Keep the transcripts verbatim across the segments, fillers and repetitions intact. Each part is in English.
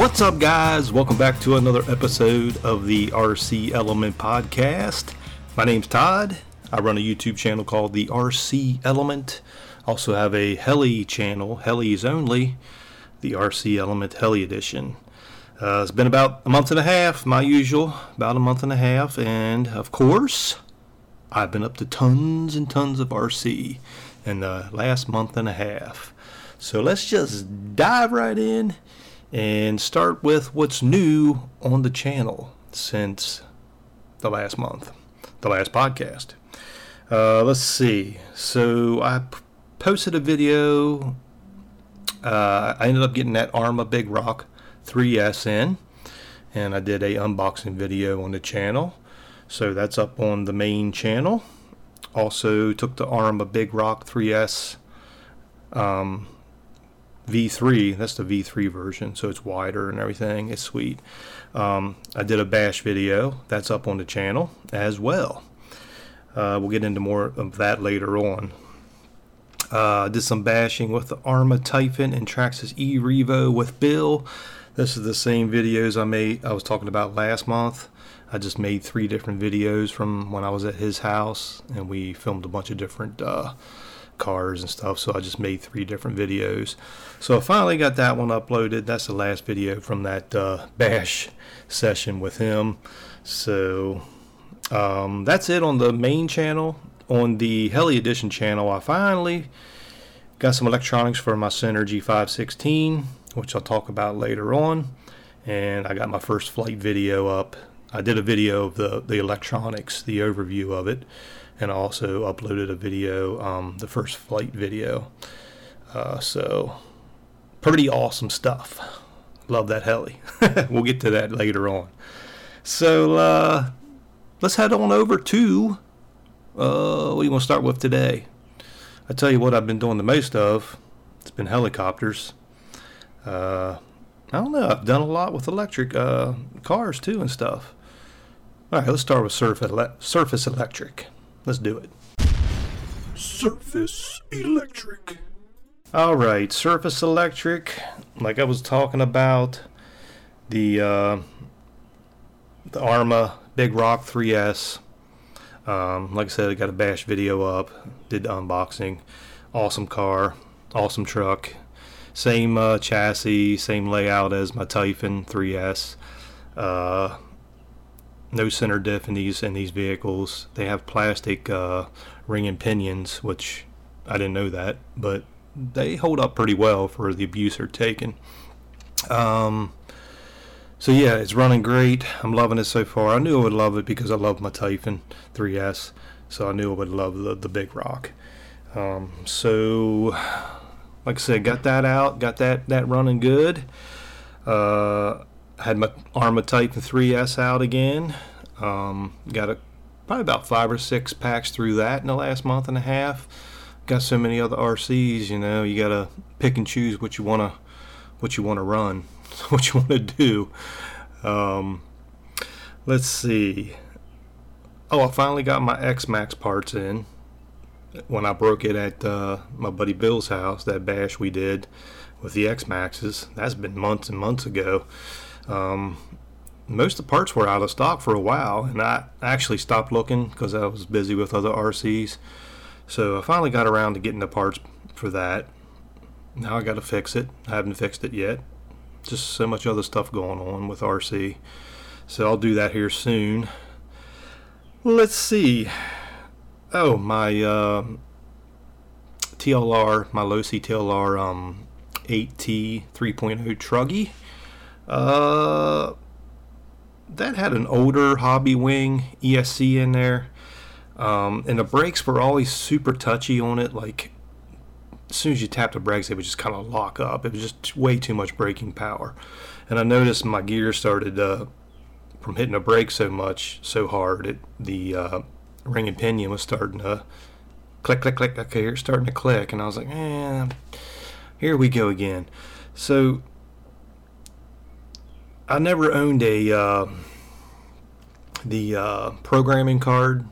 What's up, guys? Welcome back to another episode of the R C Element podcast. My name's Todd. I run a YouTube channel called the R C Element. Also have a Heli channel, Helis only, the R C Element Heli edition. Uh, it's been about a month and a half, my usual, about a month and a half, and of course, I've been up to tons and tons of R C in the last month and a half. So let's just dive right in and start with what's new on the channel since the last month, the last podcast. Uh, let's see. So I p- posted a video. Uh, I ended up getting that Arrma Big Rock three S in, and I did a unboxing video on the channel, so that's up on the main channel. Also took the Arrma Big Rock three S um, V three, that's the V three version, so it's wider and everything, it's sweet. Um, I did a bash video, that's up on the channel as well. Uh, we'll get into more of that later on. I uh, did some bashing with the Arrma Typhon and Traxxas E-Revo with Bill. This is the same videos I made. I was talking about last month. I just made three different videos from when I was at his house, and we filmed a bunch of different uh, cars and stuff. So I just made three different videos. So I finally got that one uploaded. That's the last video from that uh, bash session with him. So um, that's it on the main channel. On the Heli Edition channel, I finally got some electronics for my Synergy five sixteen, which I'll talk about later on. And I got my first flight video up. I did a video of the, the electronics, the overview of it, and I also uploaded a video, um, the first flight video. Uh, so, pretty awesome stuff. Love that Heli. We'll get to that later on. So, uh, let's head on over to... Uh, what do you want to start with today? I tell you what I've been doing the most of. It's been helicopters. Uh, I don't know. I've done a lot with electric uh, cars, too, and stuff. All right, let's start with surface, ele- surface electric. Let's do it. Surface electric. All right, surface electric. Like I was talking about, the, uh, the Arrma Big Rock three S. Um, like I said, I got a bash video up, did the unboxing. Awesome car, awesome truck, same uh, chassis, same layout as my Typhon three S. Uh, no center diff in these in these vehicles. They have plastic uh, ring and pinions, which I didn't know that, but they hold up pretty well for the abuse they're taking. Um, So yeah, it's running great. I'm loving it so far. I knew I would love it because I love my Typhon three S, so I knew I would love the, the Big Rock. Um, so, like I said, got that out, got that that running good. Uh, had my Arrma Typhon three S out again. Um, got a, probably about five or six packs through that in the last month and a half. Got so many other R Cs, you know, you gotta pick and choose what you wanna what you wanna run. What you want to do. Um, let's see. Oh, I finally got my X-Max parts in. When I broke it at uh, my buddy Bill's house, that bash we did with the X-Maxes, that's been months and months ago. Um, most of the parts were out of stock for a while, and I actually stopped looking because I was busy with other R Cs. So I finally got around to getting the parts for that. Now I got to fix it. I haven't fixed it yet. Just so much other stuff going on with R C, so I'll do that here soon. Let's see. Oh, my uh, T L R, my Losi T L R um, eight T three point oh Truggy. Uh, that had an older Hobbywing E S C in there, um, and the brakes were always super touchy on it, like. As soon as you tapped the brakes, they would just kind of lock up. It was just way too much braking power. And I noticed my gear started uh, from hitting the brake so much, so hard, it, the uh, ring and pinion was starting to click, click, click. I could hear it starting to click. And I was like, eh, here we go again. So I never owned a uh, the uh, programming card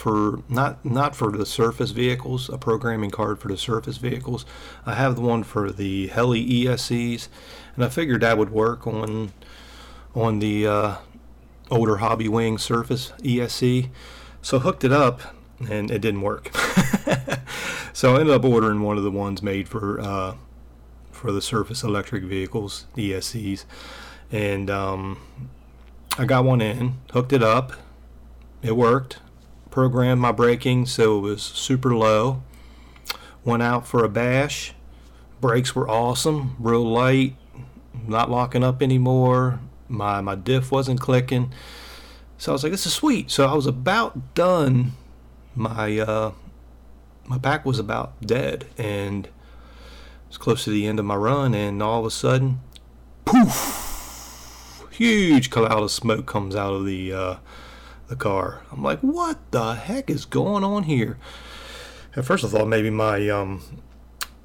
for not not for the surface vehicles, a programming card for the surface vehicles. I have the one for the Heli E S Cs, and I figured that would work on on the uh, older Hobbywing surface E S C. So hooked it up, and it didn't work. So I ended up ordering one of the ones made for uh, for the surface electric vehicles, E S Cs, and um, I got one in, hooked it up, it worked. Programmed my braking so it was super low. Went out for a bash. Brakes were awesome, real light, not locking up anymore. My my diff wasn't clicking. So I was like, this is sweet. So I was about done. My uh, my pack was about dead, and it was close to the end of my run, and all of a sudden, poof! Huge cloud of smoke comes out of the uh, the car. I'm like, what the heck is going on here? At first, I thought maybe my um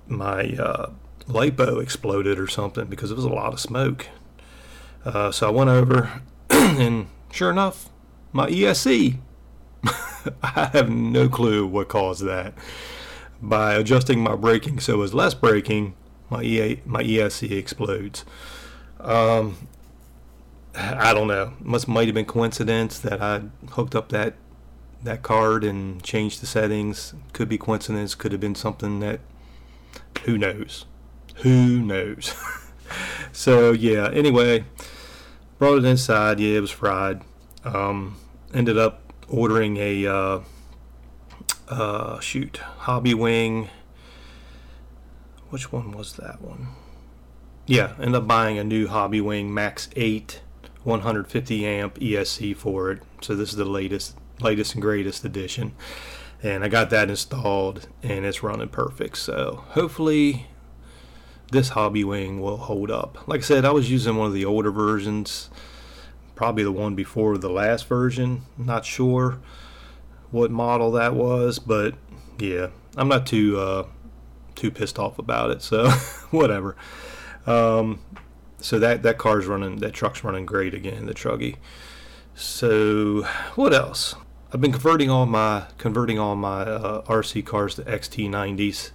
my uh, lipo exploded or something, because it was a lot of smoke. Uh, so I went over, and sure enough, my E S C. I have no clue what caused that. By adjusting my braking so it was less braking, my E A, my E S C explodes. Um, I don't know. Must might have been coincidence that I hooked up that that card and changed the settings. Could be coincidence. Could have been something that, who knows? Who knows? So yeah. Anyway, brought it inside. Yeah, it was fried. Um, ended up ordering a uh, uh, shoot Hobbywing. Which one was that one? Yeah, ended up buying a new Hobbywing Max eight, one hundred fifty amp E S C for it. So this is the latest, latest and greatest edition, and I got that installed, and it's running perfect. So hopefully this Hobbywing will hold up. Like I said, I was using one of the older versions. Probably the one before the last version. Not sure what model that was, but yeah, I'm not too uh, too pissed off about it. So whatever. Um, so that that car's running, that truck's running great again, the Truggy. So what else? I've been converting all my converting all my uh, R C cars to X T ninety s.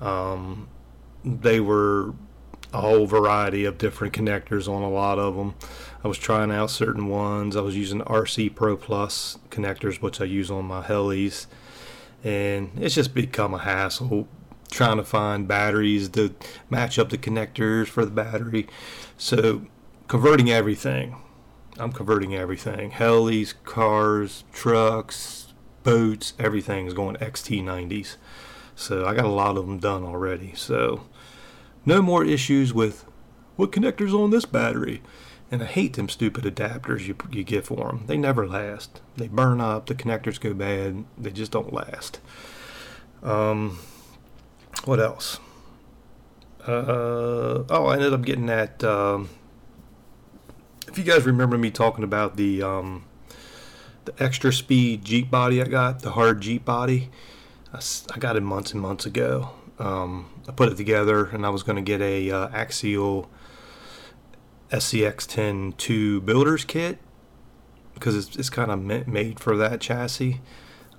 Um, they were a whole variety of different connectors on a lot of them. I was trying out certain ones. I was using R C Pro Plus connectors, which I use on my Helis, and it's just become a hassle trying to find batteries to match up the connectors for the battery. So converting everything. I'm converting everything. Helis, cars, trucks, boats, everything's going X T ninety s. So I got a lot of them done already. So no more issues with what connectors on this battery. And I hate them stupid adapters you you get for them. They never last. They burn up. The connectors go bad. They just don't last. Um, what else? Uh, oh, I ended up getting that. Um, if you guys remember me talking about the um, the extra speed Jeep body I got, the hard Jeep body, I, I got it months and months ago. Um, I put it together, and I was going to get a uh, Axial S C X ten two builders kit, because it's, it's kind of made for that chassis.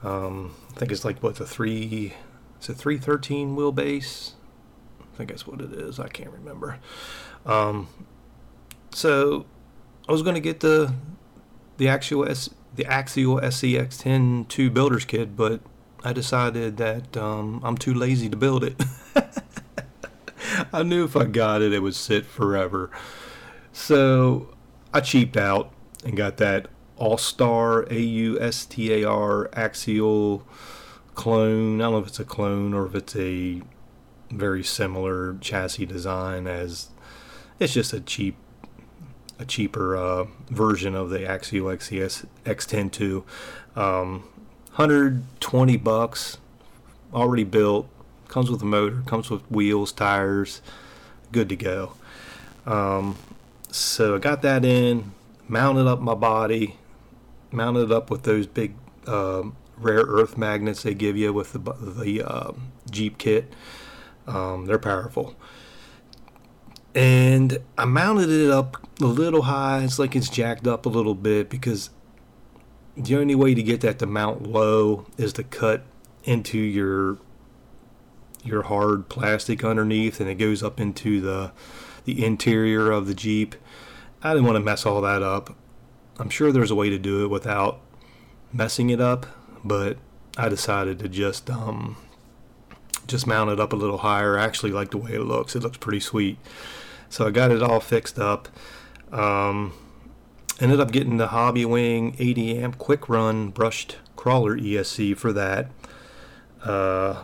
Um, I think it's like what the three, it's a three thirteen wheelbase. I think that's what it is. I can't remember. Um, so I was going to get the the actual S, the Axial S C X ten two builders kit, but I decided that um, I'm too lazy to build it. I knew if I got it, it would sit forever. So I cheaped out and got that Austar, A U S T A R, Axial clone. I don't know if it's a clone or if it's a very similar chassis design, as it's just a cheap, a cheaper uh, version of the Axial X T S X ten two. Um, one hundred twenty bucks, already built, comes with a motor, comes with wheels, tires, good to go. Um, so I got that in, mounted up my body, mounted it up with those big uh, rare earth magnets they give you with the, the uh, Jeep kit. Um, they're powerful. And I mounted it up a little high. It's like it's jacked up a little bit, because the only way to get that to mount low is to cut into your your hard plastic underneath, and it goes up into the the interior of the Jeep. I didn't want to mess all that up. I'm sure there's a way to do it without messing it up, but I decided to just um, just mount it up a little higher. I actually like the way it looks. It looks pretty sweet. So I got it all fixed up. Um, ended up getting the Hobbywing eighty amp quick run brushed crawler E S C for that. Uh,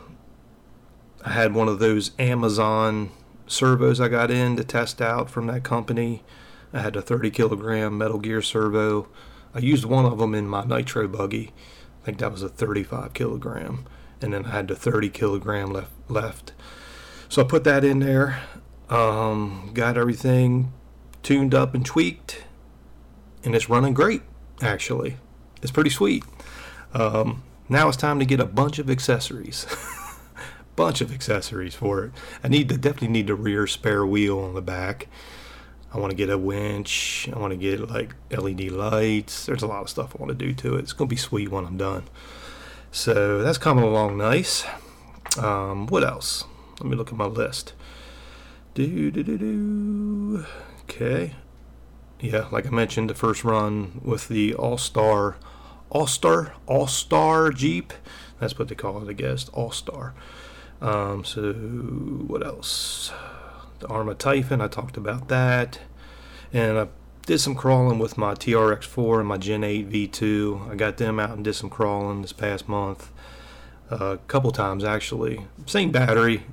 I had one of those Amazon servos I got in to test out from that company. I had a thirty kilogram Metal Gear servo. I used one of them in my Nitro buggy. I think that was a thirty-five kilogram, and then I had the thirty kilogram left left. So I put that in there, um, got everything tuned up and tweaked, and it's running great. Actually, it's pretty sweet. Um, now it's time to get a bunch of accessories. Bunch of accessories for it. I need to definitely need the rear spare wheel on the back. I want to get a winch. I want to get like L E D lights. There's a lot of stuff I want to do to it. It's going to be sweet when I'm done. So that's coming along nice. Um, what else? Let me look at my list. Do, do, do, do. Okay. Yeah, like I mentioned, the first run with the Austar, Austar, Austar Jeep. That's what they call it, I guess. Austar. Um, so what else? The Arrma Typhon, I talked about that. And I did some crawling with my T R X four and my Gen eight V two. I got them out and did some crawling this past month. Uh, a couple times, actually. Same battery,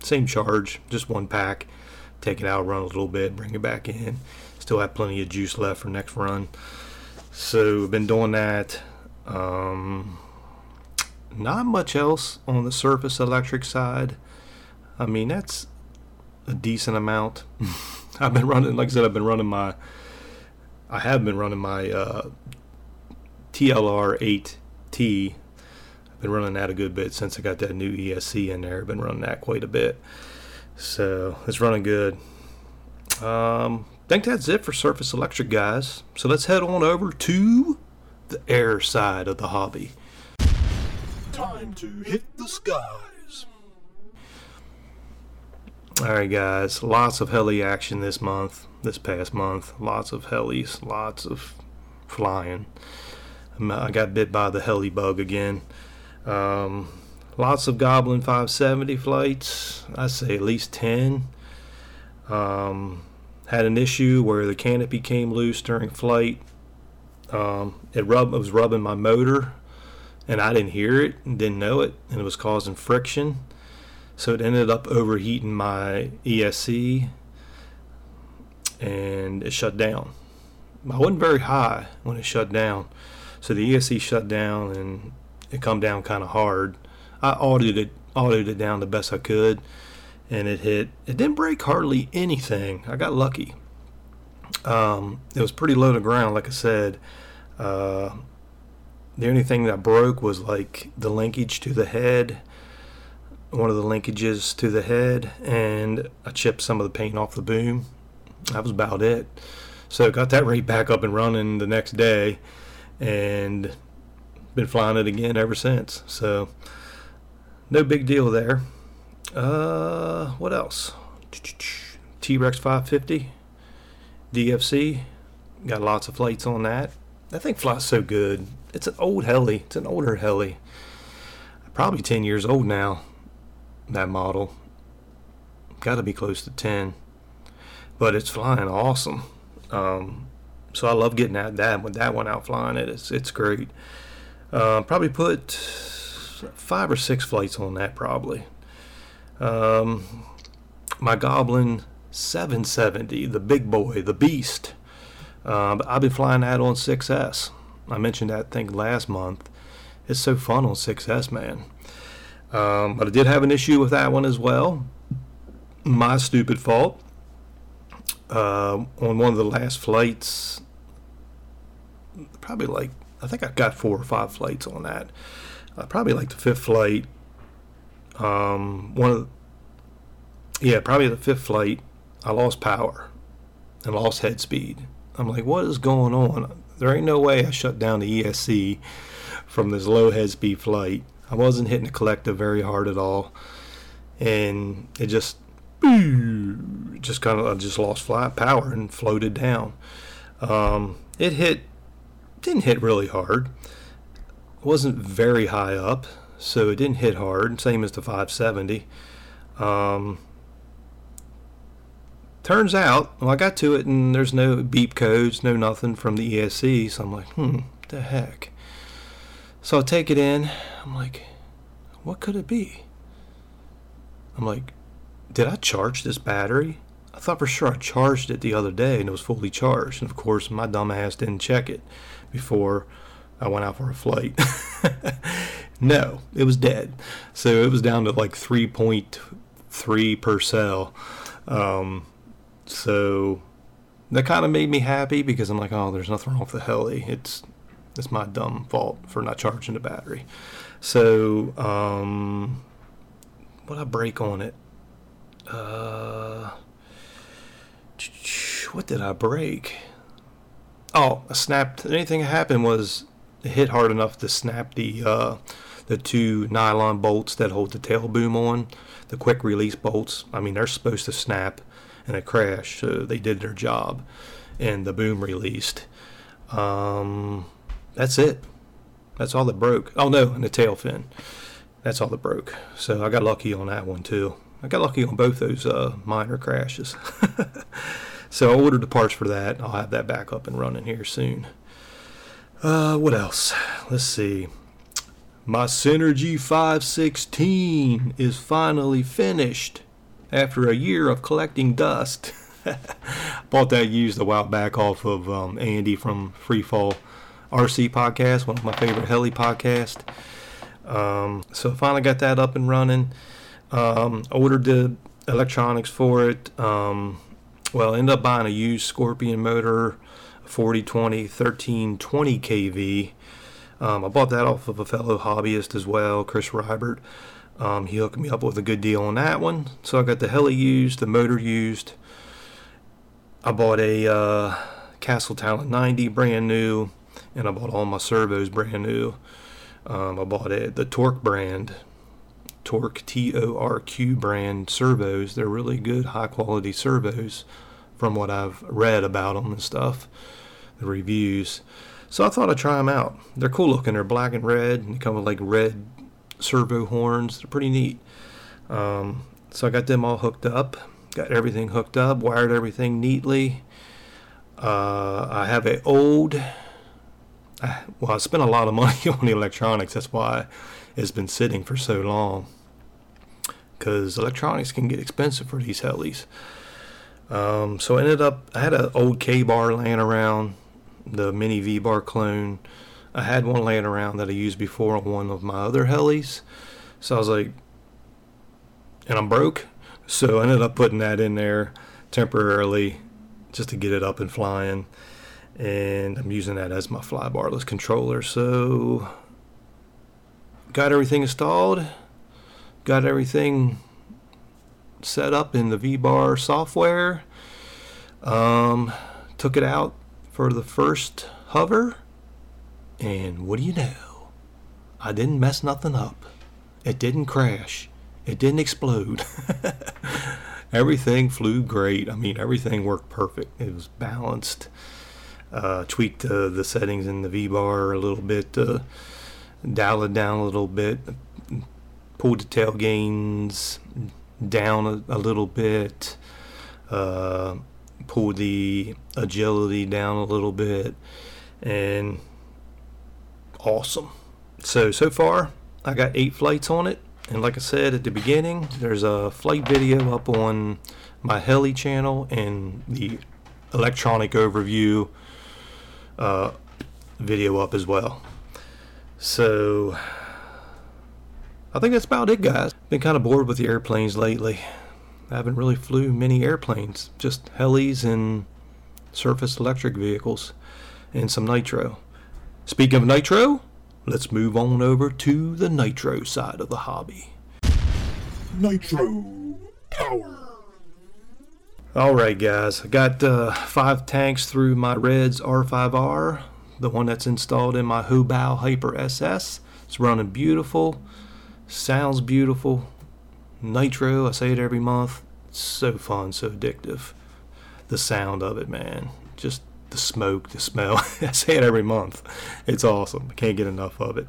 same charge, just one pack. Take it out, run a little bit, bring it back in. Still have plenty of juice left for next run. So I've been doing that. Um, not much else on the surface electric side. I mean, that's a decent amount. I've been running, like I said, I've been running my, I have been running my uh, T L R eight T. I've been running that a good bit since I got that new E S C in there. I've been running that quite a bit. So it's running good. Um, I think that's it for surface electric, guys. So let's head on over to the air side of the hobby. Time to hit the sky. Alright guys, lots of heli action this month, this past month. Lots of helis, lots of flying. I got bit by the heli bug again. Um, lots of Goblin five seventy flights, I'd say at least ten. Um, had an issue where the canopy came loose during flight. Um, it, rubbed, it was rubbing my motor, and I didn't hear it, and didn't know it, and it was causing friction. So it ended up overheating my E S C, and it shut down. I wasn't very high when it shut down. So the E S C shut down, and it come down kind of hard. I autoed it, autoed it down the best I could, and it hit. It didn't break hardly anything. I got lucky. Um, it was pretty low to ground, like I said. Uh, the only thing that broke was like the linkage to the head. One of the linkages to the head, and I chipped some of the paint off the boom. That was about it. So got that right back up and running the next day, and been flying it again ever since. So no big deal there. Uh, what else? T-Rex five fifty D F C. Got lots of flights on that. That thing flies so good. It's an old heli. It's an older heli. Probably ten years old now. That model got to be close to ten, but it's flying awesome. Um, so I love getting at that with that one out flying it. It's it's great. Uh, probably put five or six flights on that probably. Um, my Goblin seven seventy, the big boy, the beast. Uh, I've been flying that on six S. I mentioned that thing last month. It's so fun on six S, man. Um, but I did have an issue with that one as well. My stupid fault. Uh, on one of the last flights, probably like, I think I got four or five flights on that. Uh, probably like the fifth flight. Um, one of, the, yeah, probably the fifth flight, I lost power and lost head speed. I'm like, what is going on? there ain't no way I shut down the E S C from this low head speed flight. I wasn't hitting the collective very hard at all, and it just just kind of I just lost flight power and floated down. Um, it hit didn't hit really hard. It wasn't very high up, so it didn't hit hard. Same as the five seventy. Um, turns out, well, I got to it and there's no beep codes, no nothing from the E S C. So I'm like, hmm, what the heck? So I take it in. I'm like, what could it be? I'm like, did I charge this battery? I thought for sure I charged it the other day and it was fully charged. And of course, my dumb ass didn't check it before I went out for a flight. No, it was dead. So it was down to like three point three per cell. Um, so that kind of made me happy because I'm like, oh, there's nothing wrong with the heli. It's it's my dumb fault for not charging the battery. So um, what I break on it? Uh, what did I break? Oh, I snapped. Anything that happened was it hit hard enough to snap the uh, the two nylon bolts that hold the tail boom on, the quick release bolts. I mean, they're supposed to snap in a crash, so they did their job, and the boom released. Um, that's it. That's all that broke. Oh no, and the tail fin. That's all that broke. So I got lucky on that one too. I got lucky on both those uh, minor crashes. So I ordered the parts for that. I'll have that back up and running here soon. Uh, what else? Let's see. My Synergy five sixteen is finally finished after a year of collecting dust. Bought that used a while back off of um, Andy from Freefall R C podcast, one of my favorite heli podcasts. Um, so I finally got that up and running. Um, ordered the electronics for it. Um, well, ended up buying a used Scorpion motor, forty twenty, thirteen twenty kV. Um, I bought that off of a fellow hobbyist as well, Chris Rybert. Um, he hooked me up with a good deal on that one. So I got the heli used, the motor used. I bought a uh, Castle Talent ninety brand new, and I bought all my servos brand new. Um, I bought a, the Torq brand, Torq T O R Q brand servos. They're really good, high quality servos from what I've read about them and stuff, the reviews. So I thought I'd try them out. They're cool looking. They're black and red, and they come with like red servo horns. They're pretty neat. Um, so I got them all hooked up, got everything hooked up, wired everything neatly. Uh, I have an old, I, well, I spent a lot of money on the electronics. That's why it's been sitting for so long, because electronics can get expensive for these helis. Um, so I ended up, I had an old K-bar laying around, the mini V-bar clone. I had one laying around that I used before on one of my other helis. So I was like, and I'm broke. So I ended up putting that in there temporarily just to get it up and flying. And I'm using that as my fly barless controller. So got everything installed, got everything set up in the V-bar software. Um, took it out for the first hover, and what do you know? I didn't mess nothing up. It didn't crash. It didn't explode. Everything flew great. I mean, everything worked perfect. It was balanced. Uh, tweaked uh, the settings in the V-bar a little bit, uh, dialed it down a little bit, pulled the tail gains down a, a little bit, uh, pull the agility down a little bit, and awesome. So, so far, I got eight flights on it, and like I said at the beginning, there's a flight video up on my heli channel and the electronic overview uh, video up as well. So I think that's about it, guys. Been kind of bored with the airplanes lately. I haven't really flew many airplanes, just helis and surface electric vehicles and some nitro. Speaking of nitro, let's move on over to the nitro side of the hobby. Nitro power. Alright guys, I got uh, five tanks through my Reds R five R. the one that's installed in my Hobao Hyper S S. It's running beautiful, sounds beautiful, nitro, I say it every month. It's so fun, so addictive. The sound of it, man, just the smoke, the smell. I say it every month. It's awesome. I can't get enough of it.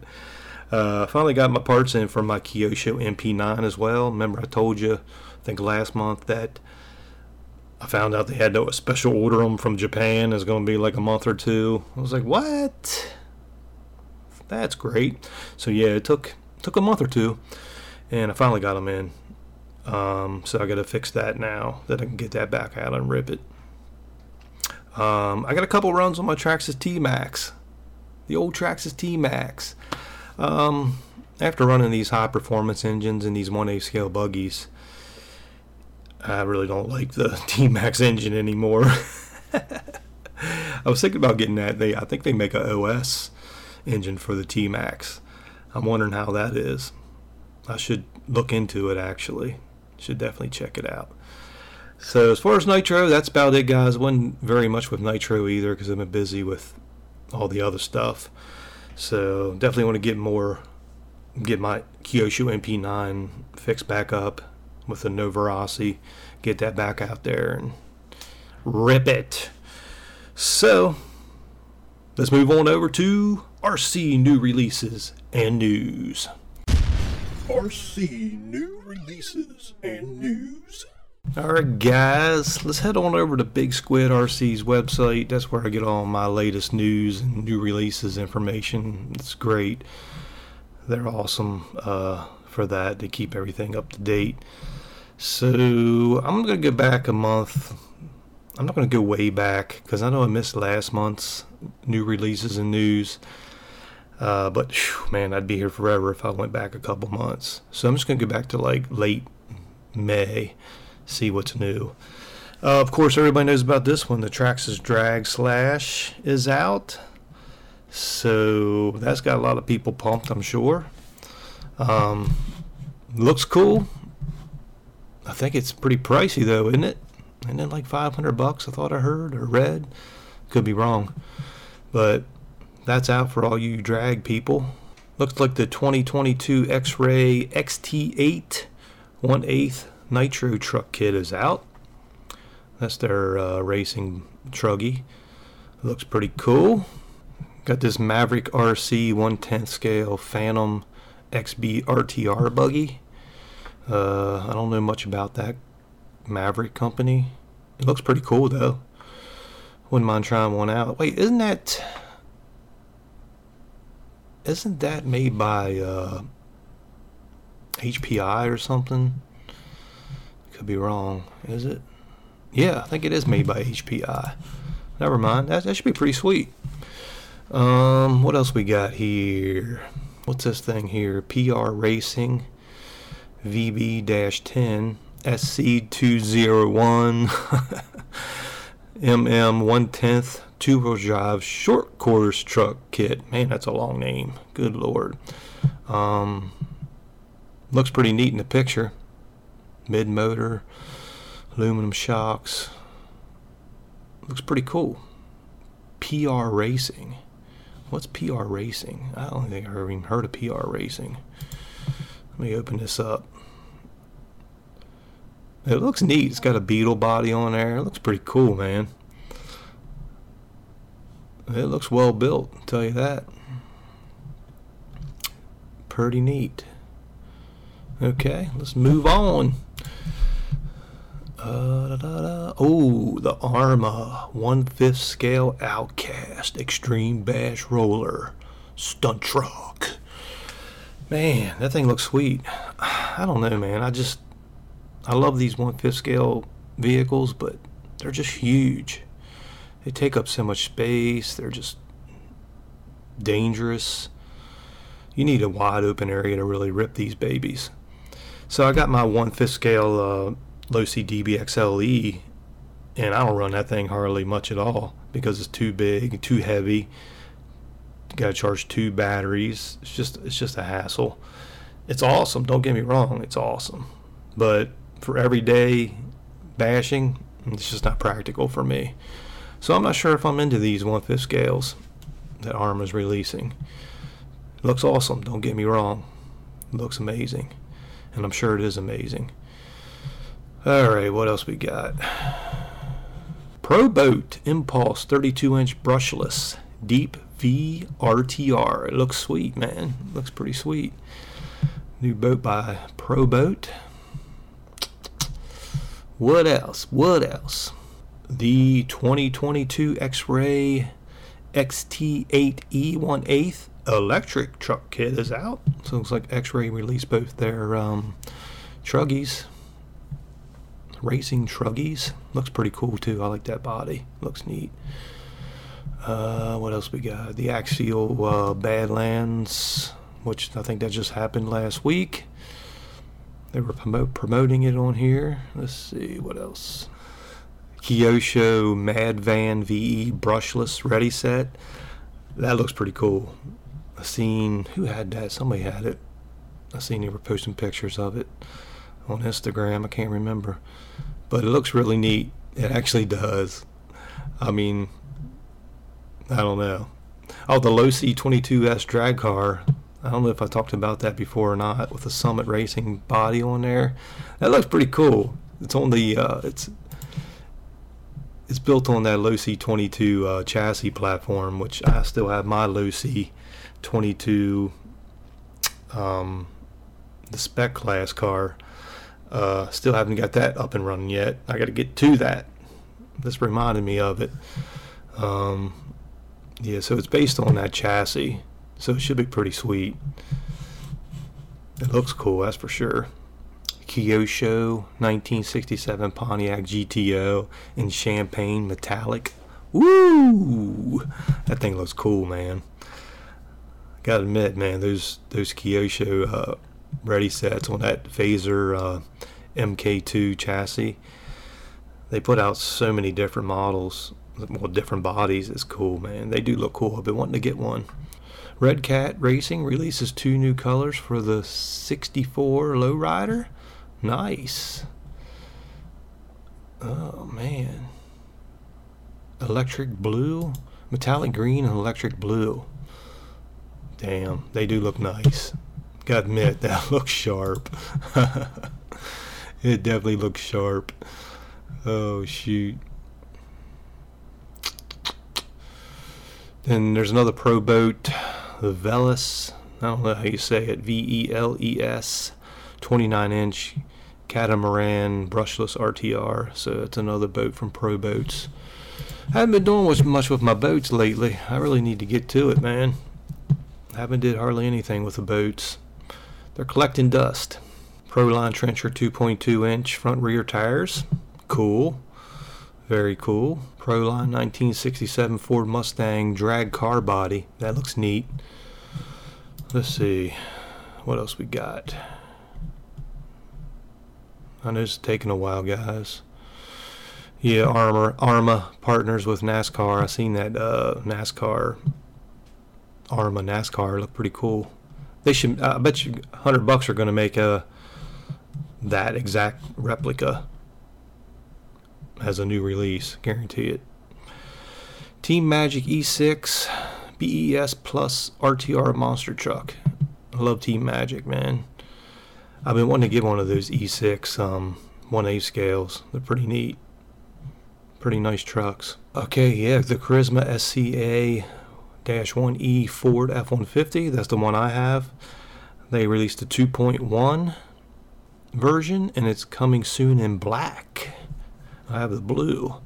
Uh, I finally got my parts in for my Kyosho M P nine as well. Remember I told you, I think last month, that I found out they had to special order them from Japan. It's going to be like a month or two. I was like, what? That's great. So yeah, it took took a month or two, and I finally got them in. Um, so I got to fix that now, that I can get that back out and rip it. Um, I got a couple runs on my Traxxas T-Max, the old Traxxas T-Max. Um, after running these high performance engines and these one eighth scale buggies, I really don't like the T-Max engine anymore. I was thinking about getting that. They, I think they make a O S engine for the T-Max. I'm wondering how that is. I should look into it, actually. Should definitely check it out. So as far as nitro, that's about it, guys. Wasn't very much with nitro either, because I've been busy with all the other stuff. So definitely want to get more, get my Kyosho M P nine fixed back up with the no Verasi, get that back out there and rip it. So let's move on over to R C new releases and news. R C new releases and news. Alright guys, let's head on over to Big Squid R C's website. That's where I get all my latest news and new releases information. It's great. They're awesome uh, for that. They keep everything up to date. So I'm going to go back a month. I'm not going to go way back, because I know I missed last month's new releases and news. Uh, but whew, man, I'd be here forever if I went back a couple months. So I'm just going to go back to like late May. See what's new. Uh, of course, everybody knows about this one. The Traxxas Drag Slash is out. So that's got a lot of people pumped, I'm sure. Um, looks cool. I think it's pretty pricey, though, isn't it? Isn't it like five hundred bucks, I thought I heard, or read? Could be wrong. But that's out for all you drag people. Looks like the twenty twenty-two X-Ray X T eight one eighth Nitro Truck Kit is out. That's their uh, racing truggy. Looks pretty cool. Got this Maverick R C one tenth scale Phantom X B R T R buggy. Uh, I don't know much about that Maverick company. It looks pretty cool though. Wouldn't mind trying one out. Wait, isn't that... Isn't that made by uh, H P I or something? Could be wrong. Is it? Yeah, I think it is made by H P I. Never mind. That, that should be pretty sweet. Um, what else we got here? What's this thing here? P R Racing V B ten S C two oh one M M one tenth two-wheel drive short course truck kit. Man, that's a long name. Good Lord. Um, looks pretty neat in the picture. Mid-motor, aluminum shocks. Looks pretty cool. P R Racing. What's P R Racing? I don't think I've even heard of P R Racing. Let me open this up. It looks neat. It's got a Beetle body on there. It looks pretty cool, man. It looks well built, I'll tell you that. Pretty neat. Okay, let's move on. Uh, da, da, da. Oh, the Arrma one fifth scale Outcast Extreme Bash Roller Stunt Truck. Man, that thing looks sweet. I don't know, man. I just, I love these one fifth scale vehicles, but they're just huge. They take up so much space. They're just dangerous. You need a wide open area to really rip these babies. So I got my one fifth scale uh, Losi D B X L E, and I don't run that thing hardly much at all because it's too big, too heavy. Got to charge two batteries. It's just, it's just a hassle. It's awesome. Don't get me wrong. It's awesome, but for everyday bashing, it's just not practical for me. So I'm not sure if I'm into these one fifth scales. that Arrma is releasing. It looks awesome, don't get me wrong. It looks amazing, and I'm sure it is amazing. Alright, what else we got? ProBoat Impulse thirty-two inch brushless deep V R T R. It looks sweet, man. It looks pretty sweet. New boat by ProBoat. What else? What else? The twenty twenty-two X-Ray X T eight E one eighth electric truck kit is out. So it looks like X-Ray released both their um, truggies, racing truggies. Looks pretty cool too. I like that body. Looks neat. Uh, what else we got? The Axial uh, Badlands, which I think that just happened last week. They were promote, promoting it on here. Let's see, what else? Kyosho Madvan V E brushless ready set. That looks pretty cool. I seen, who had that? Somebody had it. I seen they were posting pictures of it on Instagram. I can't remember. But it looks really neat. It actually does. I mean, I don't know. Oh, the Losi twenty-two S drag car. I don't know if I talked about that before or not, with the Summit Racing body on there. That looks pretty cool. It's on the uh, it's it's built on that Losi twenty-two uh, chassis platform, which I still have my Losi twenty-two, um, the spec class car. Uh, still haven't got that up and running yet. I got to get to that. This reminded me of it. Um, yeah, so it's based on that chassis. So it should be pretty sweet. It looks cool, that's for sure. Kyosho nineteen sixty-seven Pontiac G T O in champagne metallic. Woo! That thing looks cool, man. Gotta admit, man, those those Kyosho uh, ready sets on that Phaser uh, M K two chassis. They put out so many different models, well, different bodies. It's cool, man. They do look cool. I've been wanting to get one. Red Cat Racing releases two new colors for the sixty-four Lowrider. Nice. Oh, man. Electric blue, metallic green, and electric blue. Damn, they do look nice. Gotta admit, that looks sharp. It definitely looks sharp. Oh, shoot. Then there's another ProBoat, the Veles, I don't know how you say it, V E L E S, twenty-nine inch catamaran brushless R T R. So it's another boat from ProBoats. I haven't been doing much with my boats lately. I really need to get to it, man. I haven't did hardly anything with the boats. They're collecting dust. Proline Trencher two point two inch front rear tires. Cool. Very cool. Proline nineteen sixty-seven Ford Mustang drag car body. That looks neat. Let's see. What else we got? I know it's taking a while, guys. Yeah, Arrma, Arrma partners with NASCAR. I seen that uh, NASCAR. Arrma NASCAR looked pretty cool. They should. I bet you a hundred bucks are going to make a that exact replica as a new release, guarantee it. Team Magic E six B E S Plus R T R monster truck. I love Team Magic, man. I've been wanting to get one of those E six um, one eighth scales. They're pretty neat. Pretty nice trucks. Okay, yeah, the Charisma S C A one E Ford F one fifty. That's the one I have. They released the two point one version, and it's coming soon in black. I have the blue,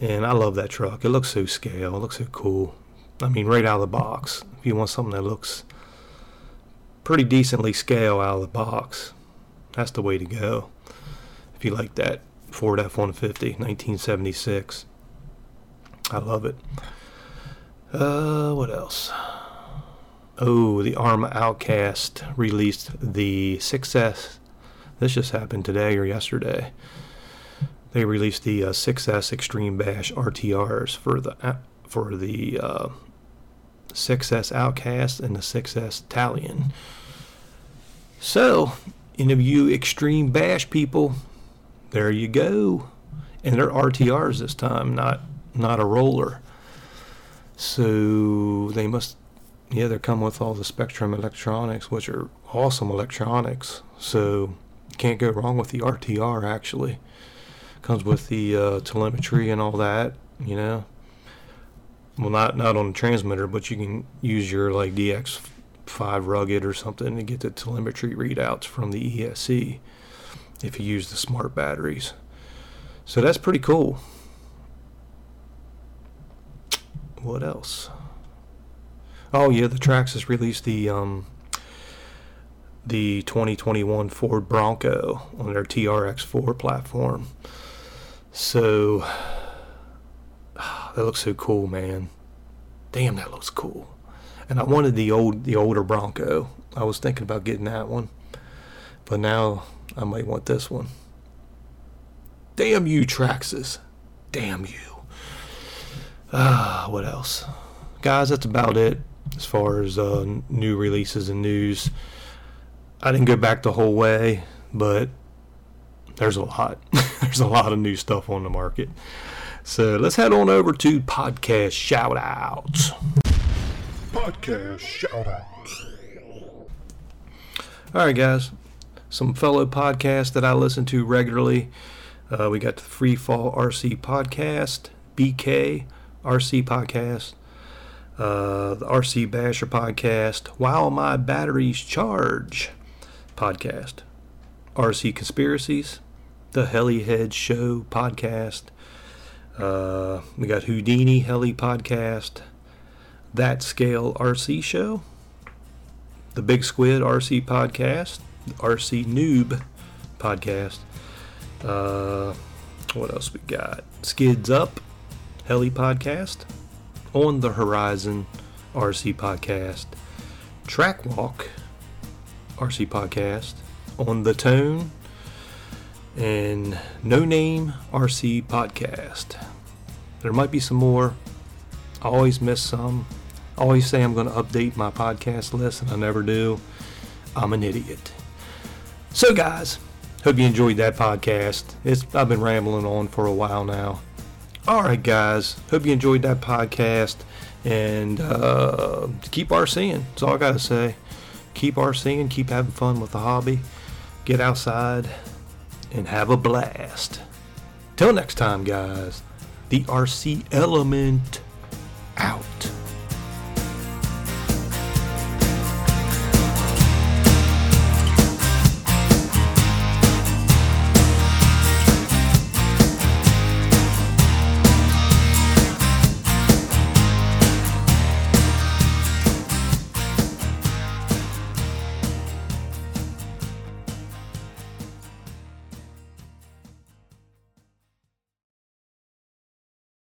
and I love that truck. It looks so scale. It looks so cool. I mean, right out of the box. If you want something that looks pretty decently scale out of the box, that's the way to go. If you like that Ford F one fifty, nineteen seventy-six. I love it. Uh, what else? Oh, the Arrma Outcast released the six S. This just happened today or yesterday. They released the uh, six S Extreme Bash R T Rs for the uh, for the uh, six S Outcast and the six S Talion. So, any of you Extreme Bash people, there you go. And they're R T Rs this time, not not a roller. So they must, yeah, they come with all the Spectrum electronics, which are awesome electronics. So can't go wrong with the R T R, actually. Comes with the uh, telemetry and all that, you know. Well, not, not on the transmitter, but you can use your, like, D X five Rugged or something to get the telemetry readouts from the E S C if you use the smart batteries. So that's pretty cool. What else? Oh, yeah, the Traxxas released the um, the twenty twenty-one Ford Bronco on their T R X four platform. So that looks so cool, man. Damn, that looks cool. And I wanted the old, the older Bronco. I was thinking about getting that one, but now I might want this one. Damn you, Traxxas. Damn you. Ah, what else? Guys, that's about it as far as uh, new releases and news. I didn't go back the whole way, but there's a lot. There's a lot of new stuff on the market. So let's head on over to podcast shout-outs. Podcast shout-outs. All right, guys. Some fellow podcasts that I listen to regularly. Uh, we got the Freefall R C podcast, B K R C podcast, uh, the R C Basher podcast, While My Batteries Charge podcast, R C Conspiracies, the Helihead Show podcast. Uh, we got Houdini Heli podcast, That Scale R C Show, the Big Squid R C podcast, the R C Noob podcast. Uh, what else we got? Skids Up Heli podcast, On the Horizon R C podcast, Track Walk R C podcast, On the Tone, and No Name R C podcast. There might be some more. I always miss some. I always say I'm going to update my podcast list, and I never do. I'm an idiot. So, guys, hope you enjoyed that podcast. It's, I've been rambling on for a while now. All right, guys. Hope you enjoyed that podcast. And uh, keep RCing. That's all I got to say. Keep RCing. Keep having fun with the hobby. Get outside and have a blast. Till next time, guys. The R C Element.